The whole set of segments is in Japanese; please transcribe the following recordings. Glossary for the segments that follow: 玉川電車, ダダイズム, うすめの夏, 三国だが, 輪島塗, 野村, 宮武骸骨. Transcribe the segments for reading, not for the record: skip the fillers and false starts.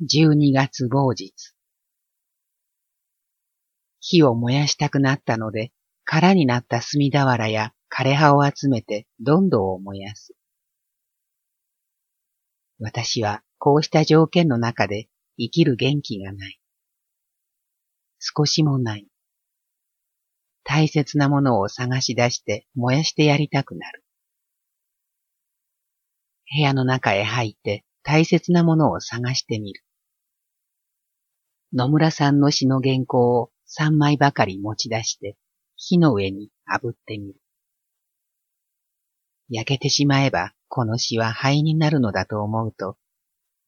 12月某日。火を燃やしたくなったので、空になった炭俵や枯葉を集めてどんどんを燃やす。私はこうした条件の中で生きる元気がない。少しもない。大切なものを探し出して燃やしてやりたくなる。部屋の中へ入って大切なものを探してみる。野村さんの詩の原稿を3枚ばかり持ち出して火の上に炙ってみる。焼けてしまえばこの詩は灰になるのだと思うと、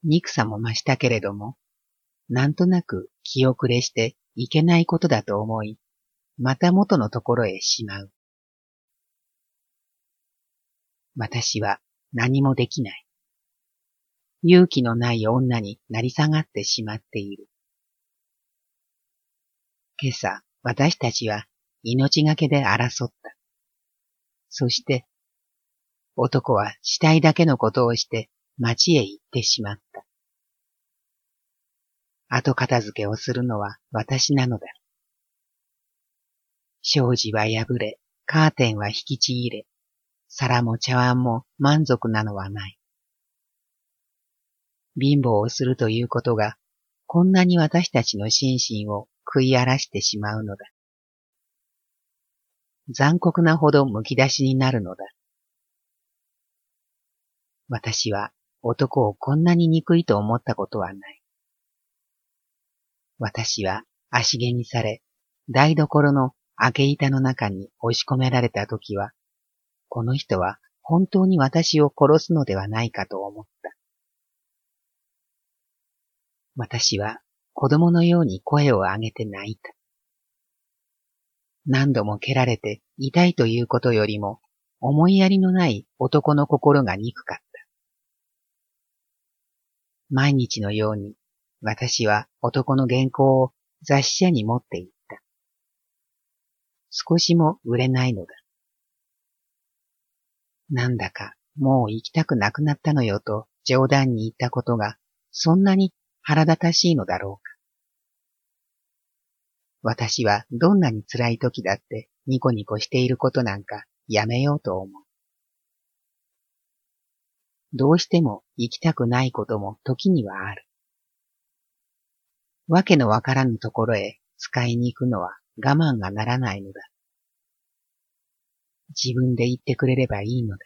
憎さも増したけれども、なんとなく気後れしていけないことだと思い、また元のところへしまう。私は何もできない。勇気のない女になり下がってしまっている。今朝、私たちは命がけで争った。そして、男は死体だけのことをして町へ行ってしまった。後片付けをするのは私なのだ。障子は破れ、カーテンは引きちぎれ、皿も茶碗も満足なのはない。貧乏をするということが、こんなに私たちの心身を食い荒らしてしまうのだ。残酷なほどむき出しになるのだ。私は男をこんなに憎いと思ったことはない。私は足蹴にされ、台所の開け板の中に押し込められたときは、この人は本当に私を殺すのではないかと思った。私は子供のように声を上げて泣いた。何度も蹴られて痛いということよりも、思いやりのない男の心が憎かった。毎日のように私は男の原稿を雑誌社に持って行った。少しも売れないのだ。なんだかもう行きたくなくなったのよと冗談に言ったことがそんなに腹立たしいのだろうか。私はどんなに辛い時だってニコニコしていることなんかやめようと思う。どうしても行きたくないことも時にはある。わけのわからぬところへ使いに行くのは我慢がならないのだ。自分で言ってくれればいいのだ。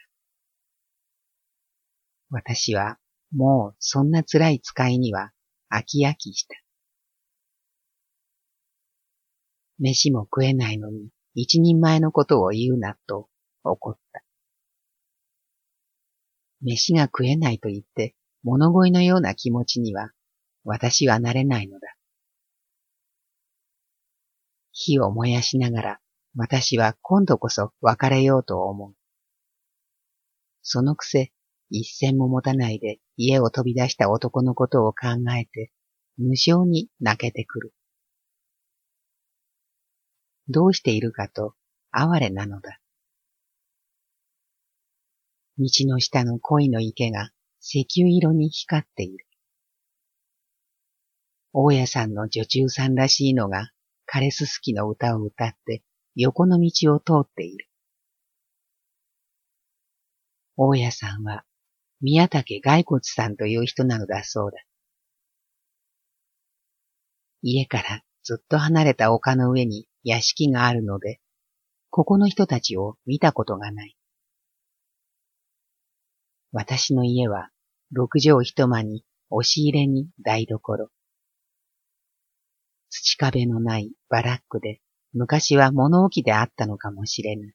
私はもうそんな辛い使いには飽き飽きした。飯も食えないのに一人前のことを言うなと怒った。飯が食えないと言って物乞いのような気持ちには私はなれないのだ。火を燃やしながら私は今度こそ別れようと思う。そのくせ一銭も持たないで家を飛び出した男のことを考えて無性に泣けてくる。どうしているかと哀れなのだ。道の下の恋の池が石油色に光っている。大家さんの女中さんらしいのが枯れすすきの歌を歌って横の道を通っている。大家さんは宮武骸骨さんという人なのだそうだ。家からずっと離れた丘の上に屋敷があるので、ここの人たちを見たことがない。私の家は6畳一間に押し入れに台所。土壁のないバラックで、昔は物置であったのかもしれぬ。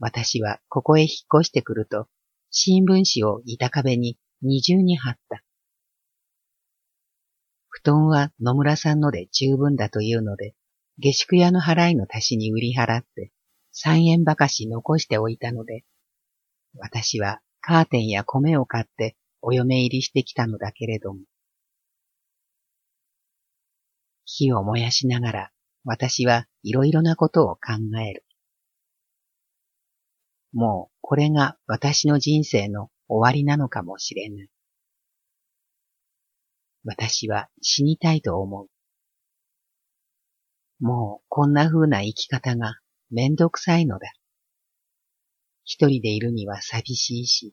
私はここへ引っ越してくると、新聞紙を板壁に二重に貼った。布団は野村さんので十分だというので、下宿屋の払いの足しに売り払って、3円ばかし残しておいたので、私はカーテンや米を買ってお嫁入りしてきたのだけれども。火を燃やしながら私はいろいろなことを考える。もうこれが私の人生の終わりなのかもしれぬ。私は死にたいと思う。もうこんな風な生き方がめんどくさいのだ。一人でいるには寂しいし、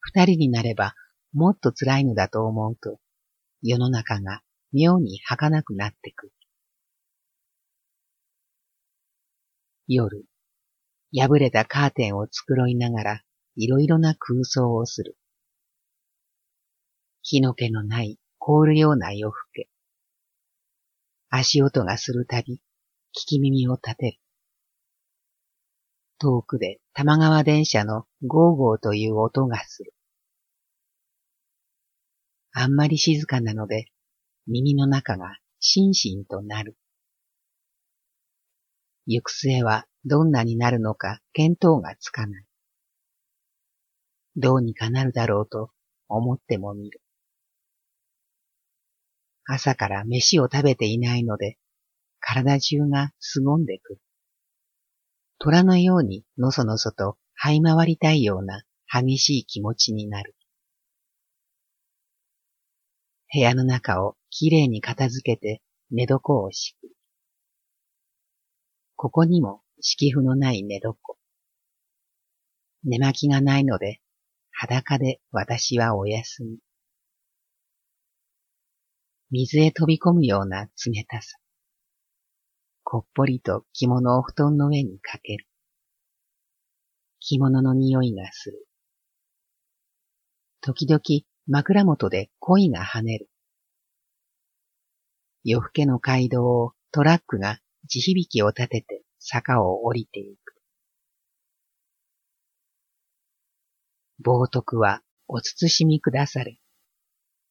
二人になればもっと辛いのだと思うと、世の中が妙に儚くなってくる。夜、破れたカーテンを繕いながら、いろいろな空想をする。火の気のない凍るような夜更け。足音がするたび、聞き耳を立てる。遠くで玉川電車のゴーゴーという音がする。あんまり静かなので、耳の中がしんしんとなる。行く末はどんなになるのか見当がつかない。どうにかなるだろうと思ってもみる。朝から飯を食べていないので、体中が凄んでくる。虎のようにのそのそと這い回りたいような激しい気持ちになる。部屋の中をきれいに片付けて寝床を敷く。ここにも敷布のない寝床。寝巻きがないので、裸で私はお休み。水へ飛び込むような冷たさ。こっぽりと着物を布団の上にかける。着物の匂いがする。時々枕元で鯉が跳ねる。夜更けの街道をトラックが地響きを立てて坂を降りていく。冒涜はお慎みくだされ。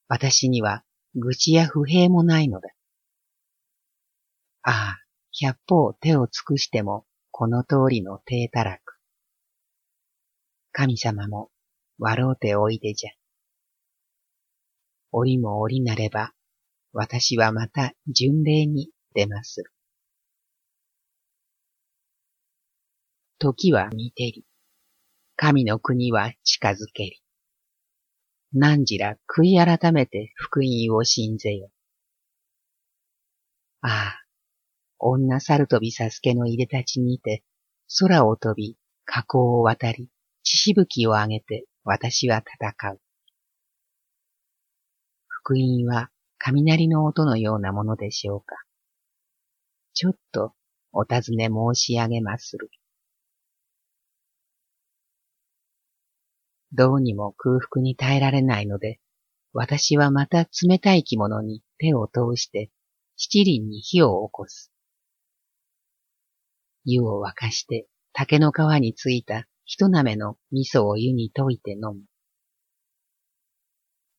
私には愚痴や不平もないのだ。ああ、百方手を尽くしてもこの通りの体たらく。神様も笑うておいでじゃ。折も折なれば、私はまた巡礼に出まする。時は満てり、神の国は近づけり。何時ら悔い改めて福音を信ぜよ。ああ、女猿飛びサスケのいでたちにて、空を飛び、河口を渡り、血しぶきを上げて私は戦う。福音は雷の音のようなものでしょうか。ちょっとお尋ね申し上げまする。どうにも空腹に耐えられないので、私はまた冷たい着物に手を通して、七輪に火を起こす。湯を沸かして、竹の皮についた一なめの味噌を湯に溶いて飲む。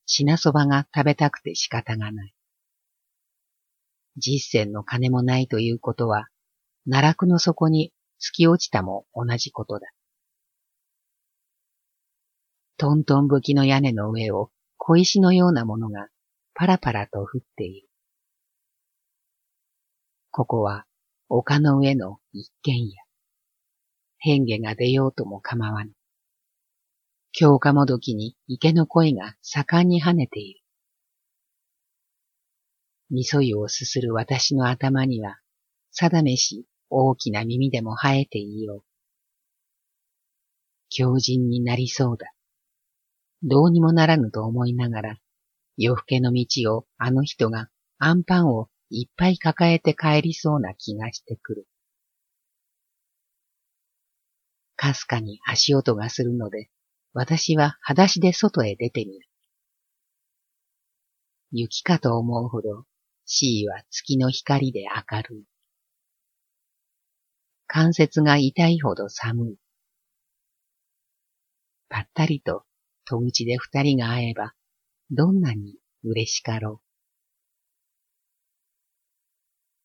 品そばが食べたくて仕方がない。実践の金もないということは、奈落の底に突き落ちたも同じことだ。トントンぶきの屋根の上を小石のようなものがパラパラと降っている。ここは丘の上の一軒家。変化が出ようとも構わぬ。強化もどきに池の鯉が盛んに跳ねている。味噌湯をすする私の頭には、さだめし大きな耳でも生えていよう。狂人になりそうだ。どうにもならぬと思いながら、夜更けの道をあの人があんパンをいっぱい抱えて帰りそうな気がしてくる。かすかに足音がするので、私は裸足で外へ出てみる。雪かと思うほど、Cは月の光で明るい。関節が痛いほど寒い。ぱったりと、戸口で二人が会えば、どんなに嬉しかろう。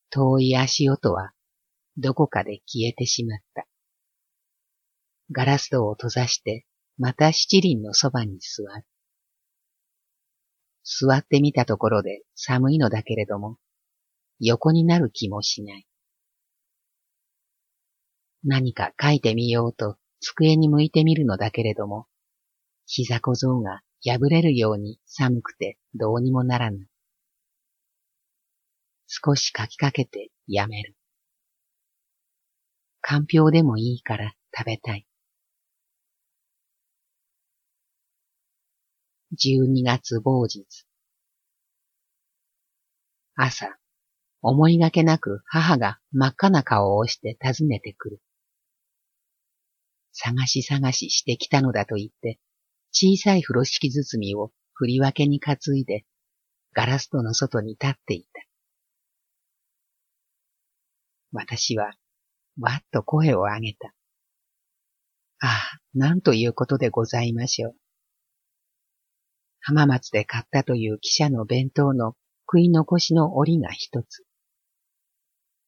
遠い足音は、どこかで消えてしまった。ガラス戸を閉ざして、また七輪のそばに座る。座ってみたところで寒いのだけれども、横になる気もしない。何か書いてみようと机に向いてみるのだけれども、膝小僧が破れるように寒くてどうにもならぬ。少し書きかけてやめる。かんぴょうでもいいから食べたい。12月某日。朝、思いがけなく母が真っ赤な顔をして訪ねてくる。探ししてきたのだと言って、小さい風呂敷包みを振り分けに担いで、ガラス戸の外に立っていた。私は、わっと声を上げた。ああ、なんということでございましょう。浜松で買ったという記者の弁当の食い残しの折が1つ。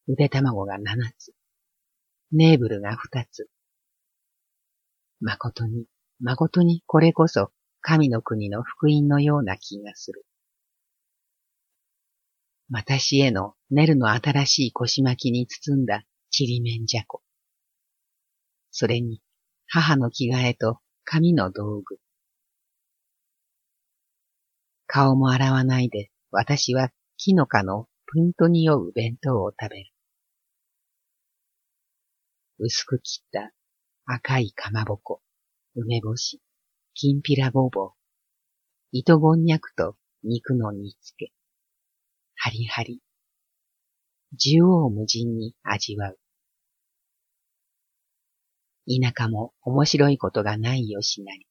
ゆで卵が7つ。ネーブルが2つ。まことにこれこそ神の国の福音のような気がする。私へのネルの新しい腰巻きに包んだちりめんじゃこ。それに母の着替えと髪の道具。顔も洗わないで私は木の香のプンと匂う弁当を食べる。薄く切った赤いかまぼこ、梅干し、きんぴらごぼう、糸こんにゃくと肉の煮つけ。ハリハリ。縦横無尽に味わう。田舎も面白いことがないよしなり。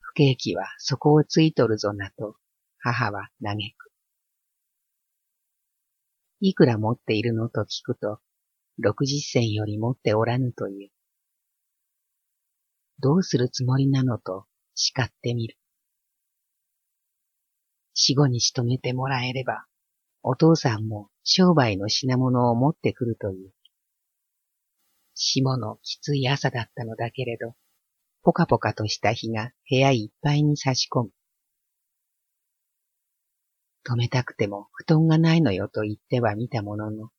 不景気はそこをついとるぞなと母は嘆く。いくら持っているのと聞くと、60銭より持っておらぬという。どうするつもりなのと叱ってみる。4、5日止めてもらえれば、お父さんも商売の品物を持ってくるという。霜のきつい朝だったのだけれど、ポカポカとした日が部屋いっぱいに差し込む。止めたくても布団がないのよと言ってはみたものの、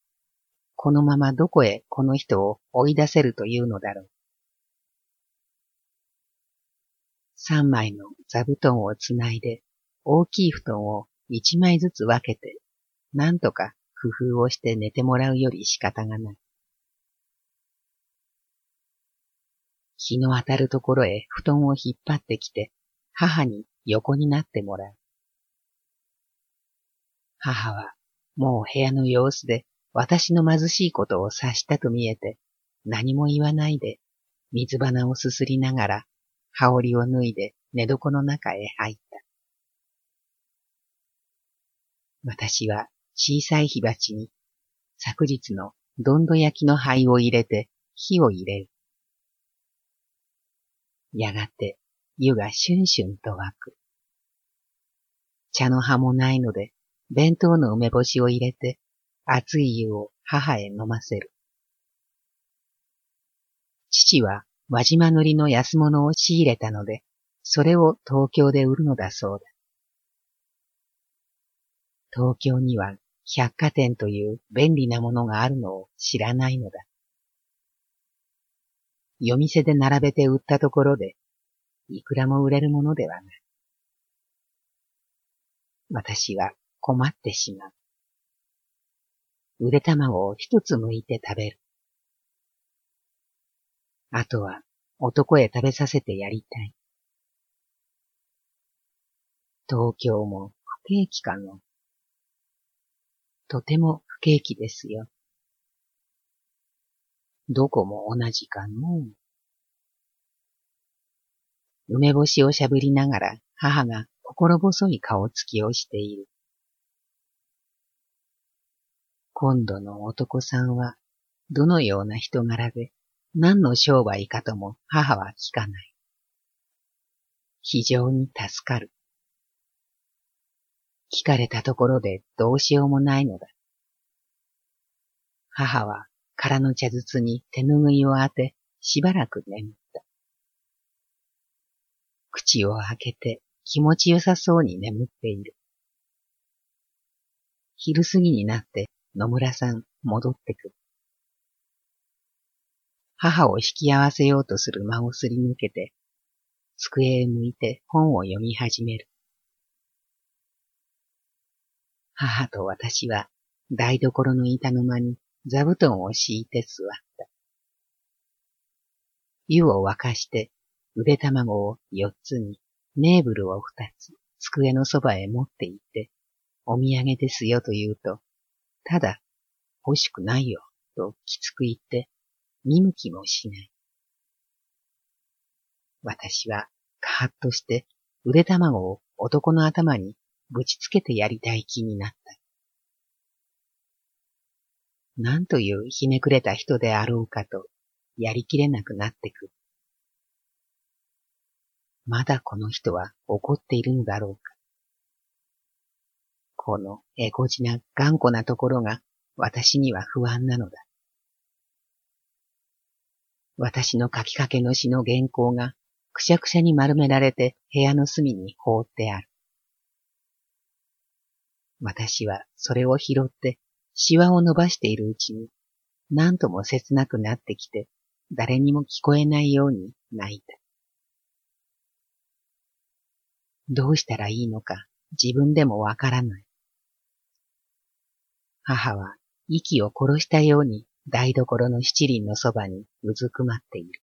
このままどこへこの人を追い出せるというのだろう。3枚の座布団をつないで、大きい布団を1枚ずつ分けて、なんとか工夫をして寝てもらうより仕方がない。日の当たるところへ布団を引っ張ってきて、母に横になってもらう。母はもう部屋の様子で私の貧しいことを察したと見えて、何も言わないで、水花をすすりながら、羽織を脱いで寝床の中へ入った。私は小さい火鉢に昨日のどんど焼きの灰を入れて火を入れる。やがて湯がシュンシュンと湧く。茶の葉もないので弁当の梅干しを入れて熱い湯を母へ飲ませる。父は輪島塗の安物を仕入れたので、それを東京で売るのだそうだ。東京には百貨店という便利なものがあるのを知らないのだ。夜店で並べて売ったところで、いくらも売れるものではない。私は困ってしまう。ゆで卵を1つ剥いて食べる。あとは男へ食べさせてやりたい。東京も不景気かの。とても不景気ですよ。どこも同じかの。梅干しをしゃぶりながら母が心細い顔つきをしている。今度の男さんはどのような人柄で何の商売かとも母は聞かない。非常に助かる。聞かれたところでどうしようもないのだ。母は空の茶筒に手ぬぐいを当て、しばらく眠った。口を開けて気持ちよさそうに眠っている。昼過ぎになって野村さん戻ってくる。母を引き合わせようとする間をすり抜けて、机へ向いて本を読み始める。母と私は台所の板の間に座布団を敷いて座った。湯を沸かして、ゆで卵を4つに、ネーブルを2つ、机のそばへ持って行って、お土産ですよと言うと、ただ、欲しくないよ、ときつく言って、見向きもしない。私は、カーッとして、ゆで卵を男の頭にぶちつけてやりたい気になった。なんというひねくれた人であろうかと、やりきれなくなってくる。まだこの人は怒っているのだろうか。このエゴジな頑固なところが私には不安なのだ。私の書きかけの詩の原稿がくしゃくしゃに丸められて部屋の隅に放ってある。私はそれを拾ってシワを伸ばしているうちに何とも切なくなってきて誰にも聞こえないように泣いた。どうしたらいいのか自分でもわからない。母は息を殺したように台所の七輪のそばにうずくまっている。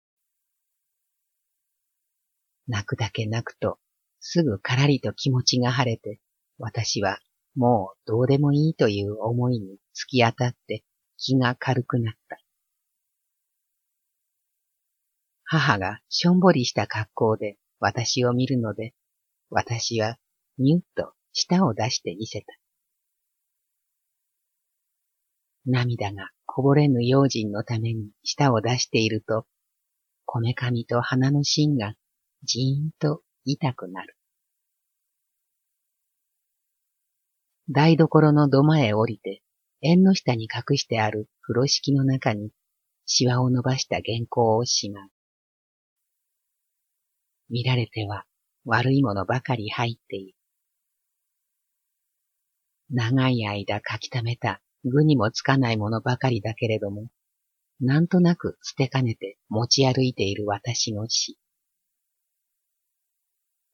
泣くだけ泣くとすぐからりと気持ちが晴れて、私はもうどうでもいいという思いに突き当たって気が軽くなった。母がしょんぼりした格好で私を見るので、私はニュッと舌を出してみせた。涙がこぼれぬ用心のために舌を出していると、こめかみと鼻の芯がじーんと痛くなる。台所の土間へ降りて、縁の下に隠してある風呂敷の中に、シワを伸ばした原稿をしまう。見られては悪いものばかり入っている。長い間書き溜めた具にもつかないものばかりだけれども、なんとなく捨てかねて持ち歩いている私の詩。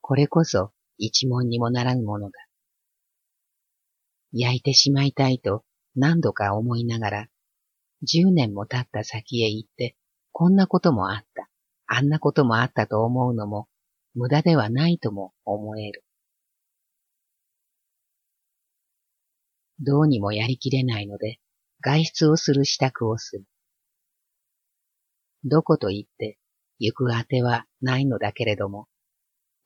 これこそ一文にもならぬものだ。焼いてしまいたいと何度か思いながら、10年も経った先へ行って、こんなこともあった、あんなこともあったと思うのも、無駄ではないとも思える。どうにもやりきれないので、外出をする支度をする。どこと言って、行くあてはないのだけれども、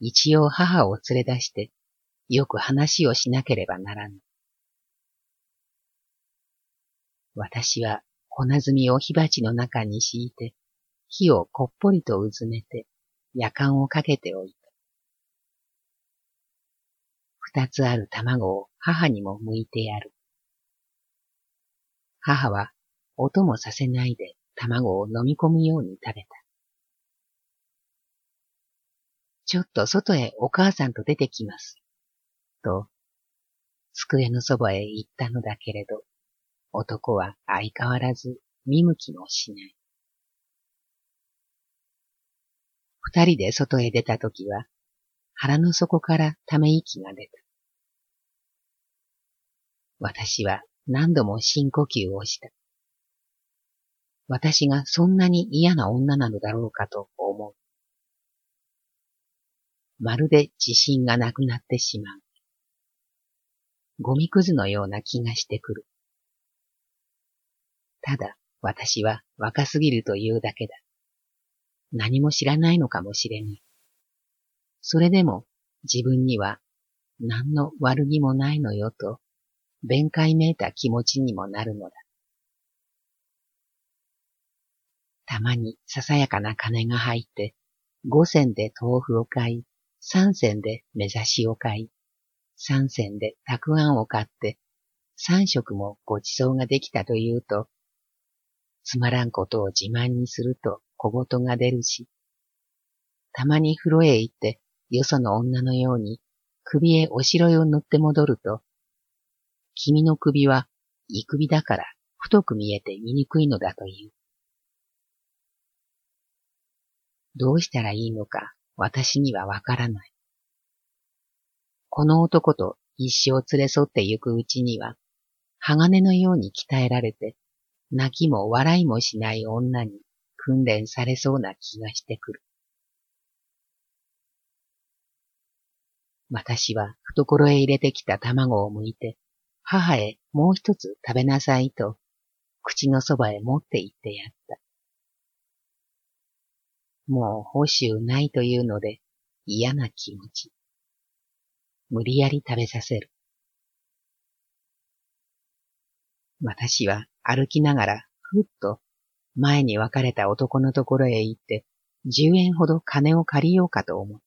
一応母を連れ出して、よく話をしなければならぬ。私は粉炭を火鉢の中に敷いて、火をこっぽりとうずめて、やかんをかけておいた。2つある卵を母にも剥いてやる。母は音もさせないで卵を飲み込むように食べた。ちょっと外へお母さんと出てきます。と、机のそばへ行ったのだけれど、男は相変わらず見向きもしない。2人で外へ出たときは、腹の底からため息が出た。私は何度も深呼吸をした。私がそんなに嫌な女なのだろうかと思う。まるで自信がなくなってしまう。ゴミくずのような気がしてくる。ただ私は若すぎるというだけだ。何も知らないのかもしれない。それでも自分には何の悪気もないのよと弁解めいた気持ちにもなるのだ。たまにささやかな金が入って5銭で豆腐を買い、3銭で目指しを買い、3銭でたくあんを買って3食もごちそうができたというと、つまらんことを自慢にすると小言が出るし、たまに風呂へ行ってよその女のように首へおしろいを塗って戻ると、君の首は胃首だから太く見えて醜いのだという。どうしたらいいのか私にはわからない。この男と一生連れ添ってゆくうちには、鋼のように鍛えられて、泣きも笑いもしない女に訓練されそうな気がしてくる。私は懐へ入れてきた卵を剥いて、母へもう一つ食べなさいと、口のそばへ持って行ってやった。もう報酬ないというので嫌な気持ち。無理やり食べさせる。私は歩きながらふっと前に別れた男のところへ行って10円ほど金を借りようかと思った。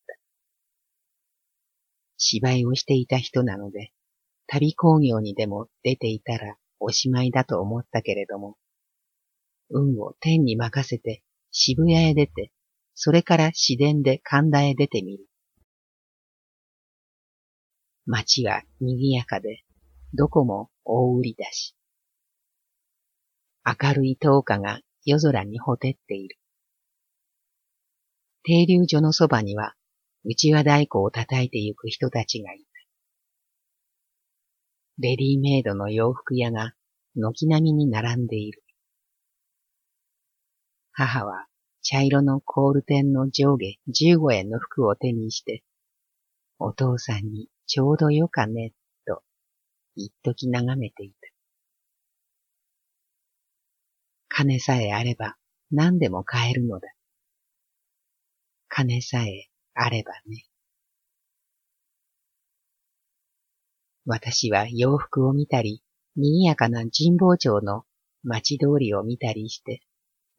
芝居をしていた人なので旅興行にでも出ていたらおしまいだと思ったけれども、運を天に任せて渋谷へ出て、それから市電で神田へ出てみる。街が賑やかで、どこも大売りだし。明るい灯火が夜空にほてっている。停留所のそばには、うちわ太鼓を叩いてゆく人たちがいた。レディメイドの洋服屋が軒並みに並んでいる。母は茶色のコールテンの上下15円の服を手にして、お父さんにちょうどよかね、と一時眺めていた。金さえあれば何でも買えるのだ。金さえあればね。私は洋服を見たり、賑やかな神保町の町通りを見たりして、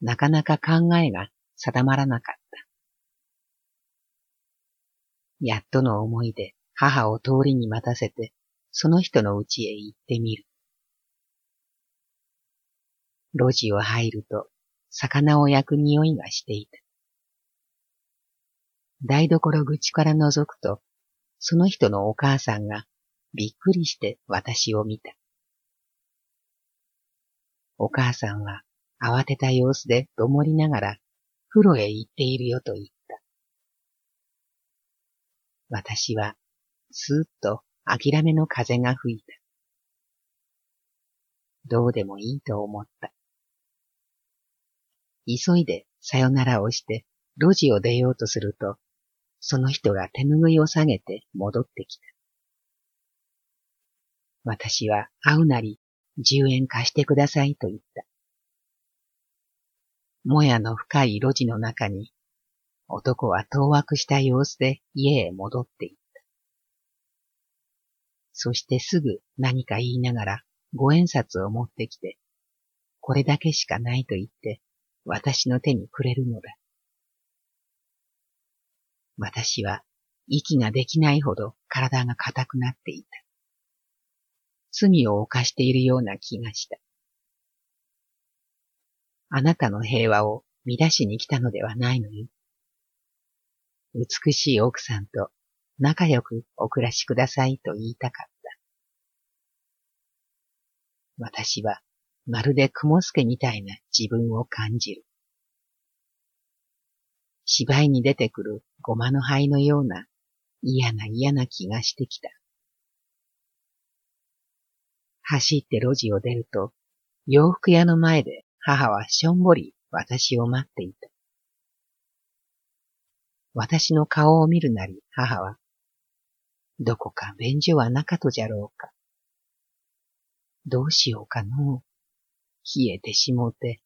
なかなか考えが定まらなかった。やっとの思いで母を通りに待たせて、その人の家へ行ってみる。路地を入ると、魚を焼く匂いがしていた。台所口から覗くと、その人のお母さんがびっくりして私を見た。お母さんは、慌てた様子でどもりながら、風呂へ行っているよと言った。私は、スーッと諦めの風が吹いた。どうでもいいと思った。急いでさよならをして、路地を出ようとすると、その人が手ぬぐいを下げて戻ってきた。私は、会うなり、10円貸してくださいと言った。もやの深い路地の中に、男は当惑した様子で家へ戻っていった。そしてすぐ何か言いながら5円札を持ってきて、これだけしかないと言って、私の手にくれるのだ。私は息ができないほど体が硬くなっていた。罪を犯しているような気がした。あなたの平和を乱しに来たのではないのよ。美しい奥さんと仲良くお暮らしくださいと言いたかった。私はまるで雲助みたいな自分を感じる。芝居に出てくるゴマの灰のような嫌な気がしてきた。走って路地を出ると洋服屋の前で母はしょんぼり私を待っていた。私の顔を見るなり母は、どこか便所はなかとじゃろうか。どうしようかのう。冷えてしもうて、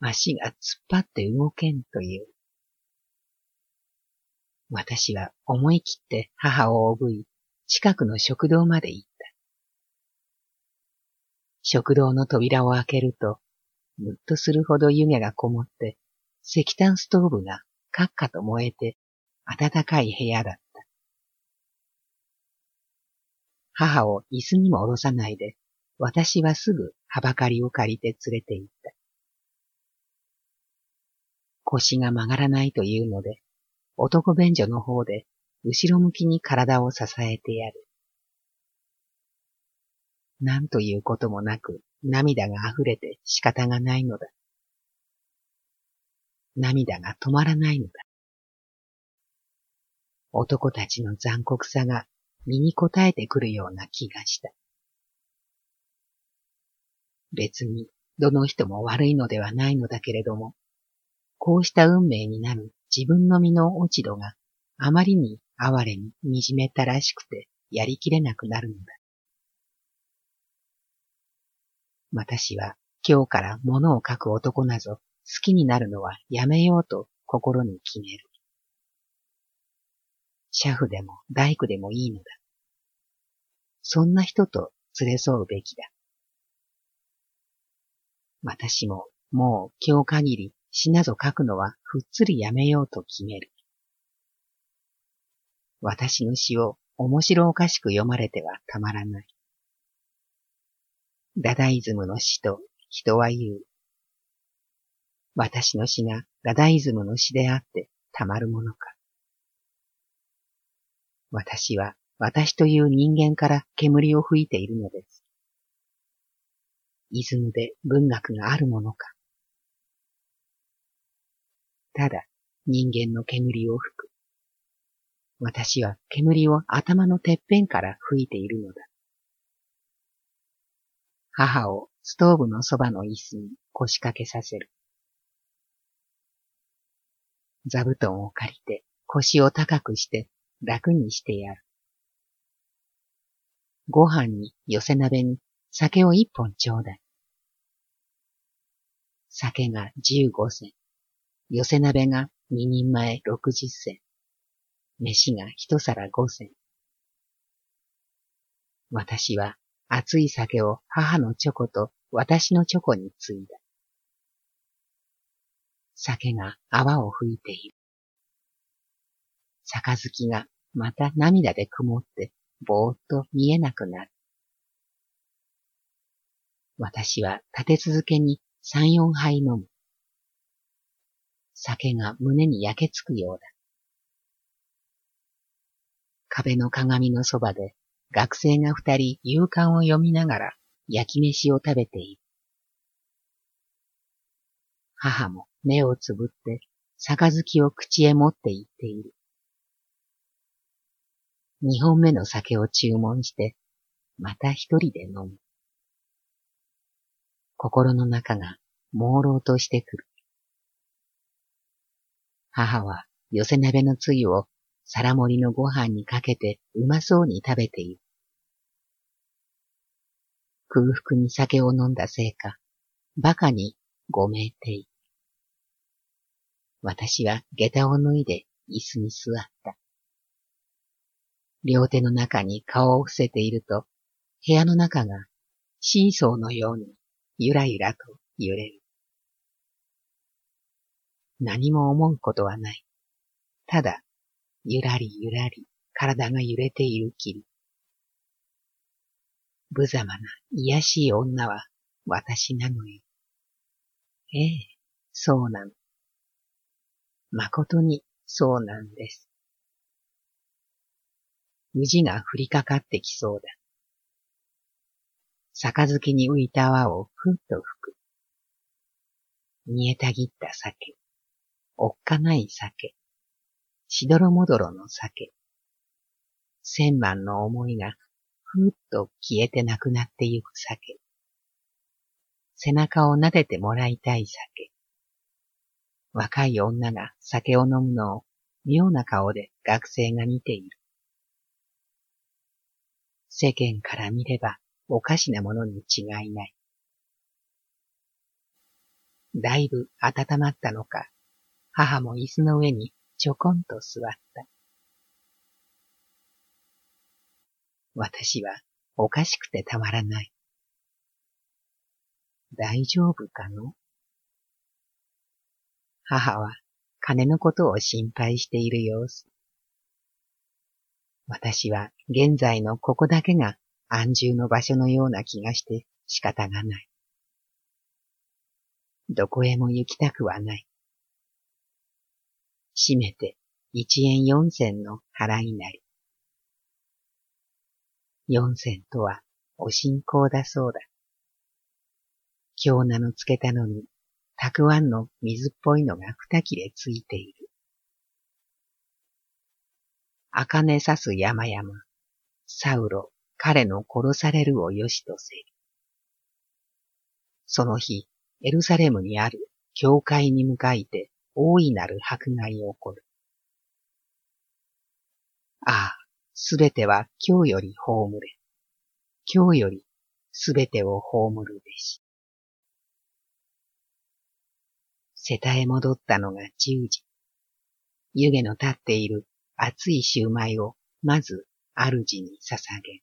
足が突っ張って動けんという。私は思い切って母をおぶい、近くの食堂まで行った。食堂の扉を開けると、むっとするほど湯気がこもって、石炭ストーブがカッカと燃えて、暖かい部屋だった。母を椅子にも下ろさないで、私はすぐはばかりを借りて連れて行った。腰が曲がらないというので、男便所の方で後ろ向きに体を支えてやる。なんということもなく、涙が溢れて仕方がないのだ。涙が止まらないのだ。男たちの残酷さが身に応えてくるような気がした。別にどの人も悪いのではないのだけれども、こうした運命になる自分の身の落ち度があまりに哀れに惨めたらしくてやりきれなくなるのだ。私は今日から物を書く男なぞ好きになるのはやめようと心に決める。車夫でも大工でもいいのだ。そんな人と連れ添うべきだ。私ももう今日限り詩なぞ書くのはふっつりやめようと決める。私の詩を面白おかしく読まれてはたまらない。ダダイズムの詩と人は言う。私の詩がダダイズムの詩であってたまるものか。私は私という人間から煙を吹いているのです。イズムで文学があるものか。ただ人間の煙を吹く。私は煙を頭のてっぺんから吹いているのだ。母をストーブのそばの椅子に腰掛けさせる。座布団を借りて腰を高くして楽にしてやる。ご飯に寄せ鍋に酒を1本ちょうだい。酒が15銭、寄せ鍋が2人前60銭、飯が1皿5銭。私は熱い酒を母のチョコと私のチョコについだ。酒が泡を吹いている。杯がまた涙で曇ってぼーっと見えなくなる。私は立て続けに3、4杯飲む。酒が胸に焼けつくようだ。壁の鏡のそばで学生が2人夕刊を読みながら焼き飯を食べている。母も目をつぶって杯を口へ持って行っている。2本目の酒を注文して、また1人で飲む。心の中が朦朧としてくる。母は寄せ鍋のつゆを皿盛りのご飯にかけてうまそうに食べている。空腹に酒を飲んだせいか、バカにご酩酊。私は下駄を脱いで椅子に座った。両手の中に顔を伏せていると、部屋の中がシーソーのようにゆらゆらと揺れる。何も思うことはない。ただ、ゆらりゆらり体が揺れているきり。無様な癒しい女は私なのよ。ええ、そうなの。誠にそうなんです。虹が降りかかってきそうだ。杯に浮いた泡をふんと吹く。煮えたぎった酒、おっかない酒、しどろもどろの酒。1000万の思いがふーっと消えてなくなってゆく酒。背中を撫でてもらいたい酒。若い女が酒を飲むのを妙な顔で学生が見ている。世間から見ればおかしなものに違いない。だいぶ温まったのか、母も椅子の上にちょこんと座った。私はおかしくてたまらない。大丈夫かの？母は金のことを心配している様子。私は現在のここだけが安住の場所のような気がして仕方がない。どこへも行きたくはない。しめて1円4銭の払いなり。4銭とはお信仰だそうだ。京菜のつけたのにたくあんの水っぽいのが2切れついている。茜さす山々、サウロ、彼の殺されるをよしとせり。その日、エルサレムにある教会に向かいて大いなる迫害起こる。ああ、すべては今日より葬れ。今日よりすべてを葬るべし。世田へ戻ったのが10時。湯気の立っている熱いシューマイをまず主に捧げ。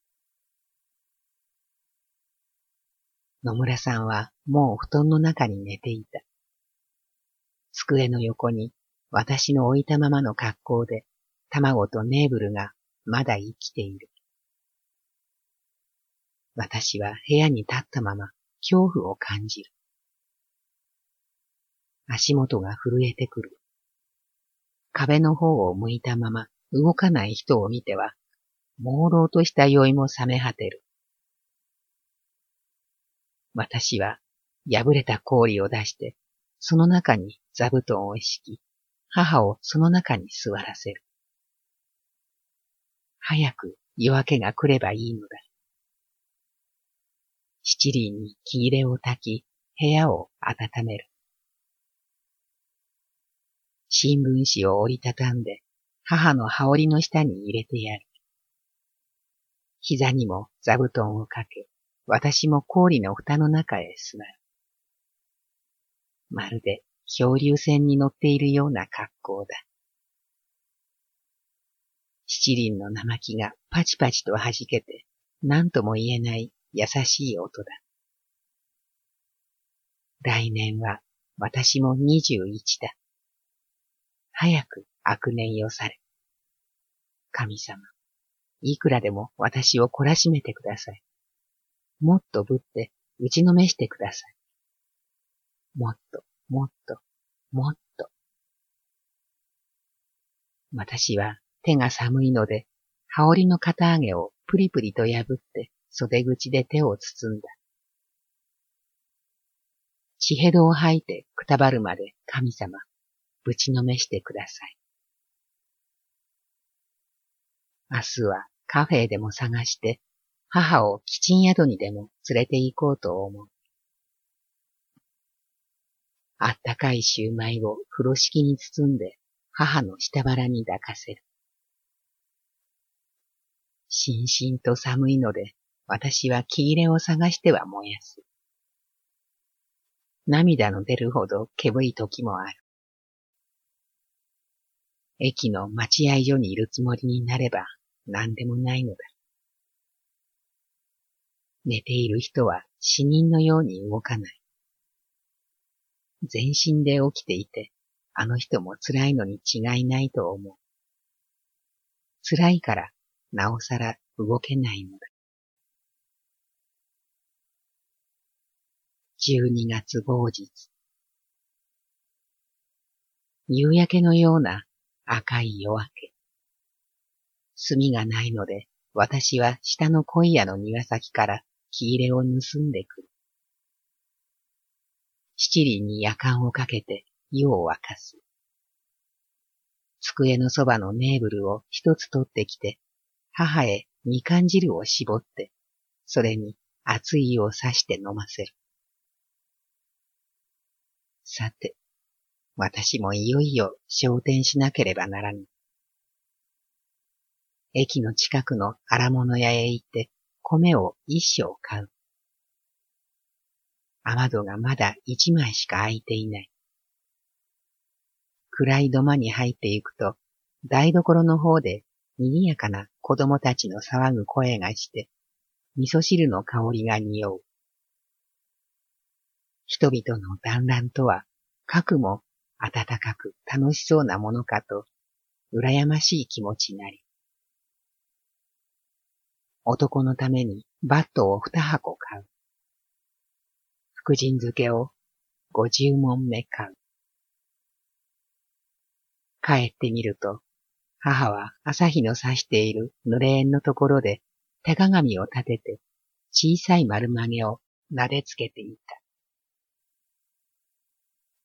野村さんはもう布団の中に寝ていた。机の横に私の置いたままの格好で卵とネーブルがまだ生きている。私は部屋に立ったまま恐怖を感じる。足元が震えてくる。壁の方を向いたまま動かない人を見ては、朦朧とした酔いも冷め果てる。私は破れた氷を出して、その中に座布団を敷き、母をその中に座らせる。早く夜明けが来ればいいのだ。七輪に木入れを焚き、部屋を温める。新聞紙を折りたたんで、母の羽織の下に入れてやる。膝にも座布団をかけ、私も氷の蓋の中へ座る。まるで漂流船に乗っているような格好だ。七輪の生木がパチパチと弾けて、何とも言えない優しい音だ。来年は私も21だ。早く悪念よされ。神様、いくらでも私を懲らしめてください。もっとぶって打ちのめしてください。もっと、もっと、もっと。私は手が寒いので、羽織の肩上げをプリプリと破って袖口で手を包んだ。血へどを吐いてくたばるまで神様。ぶちのめしてください。明日はカフェでも探して、母をキチン宿にでも連れて行こうと思う。あったかいシューマイを風呂敷に包んで、母の下腹に抱かせる。しんしんと寒いので、私は木入れを探しては燃やす。涙の出るほど煙い時もある。駅の待合所にいるつもりになれば何でもないのだ。寝ている人は死人のように動かない。全身で起きていて、あの人も辛いのに違いないと思う。辛いからなおさら動けないのだ。12月某日。夕焼けのような赤い夜明け。炭がないので、私は下の小屋の庭先から木入れを盗んでくる。七輪に夜間をかけて湯を沸かす。机のそばのネーブルを一つ取ってきて、母へみかん汁を絞って、それに熱い湯をさして飲ませる。さて、私もいよいよ昇天しなければならぬ。駅の近くの荒物屋へ行って米を1升買う。雨戸がまだ1枚しか開いていない。暗い土間に入っていくと、台所の方で賑やかな子供たちの騒ぐ声がして、味噌汁の香りが匂う。人々の団らんとは、かくも、暖かく楽しそうなものかと、羨ましい気持ちなり。男のためにバットを2箱買う。福神漬けを50文目買う。帰ってみると、母は朝日の差している濡れ縁のところで手鏡を立てて、小さい丸曲げを撫でつけていた。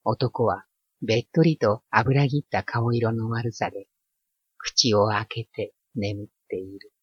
男は、べっとりと油ぎった顔色の悪さで、口を開けて眠っている。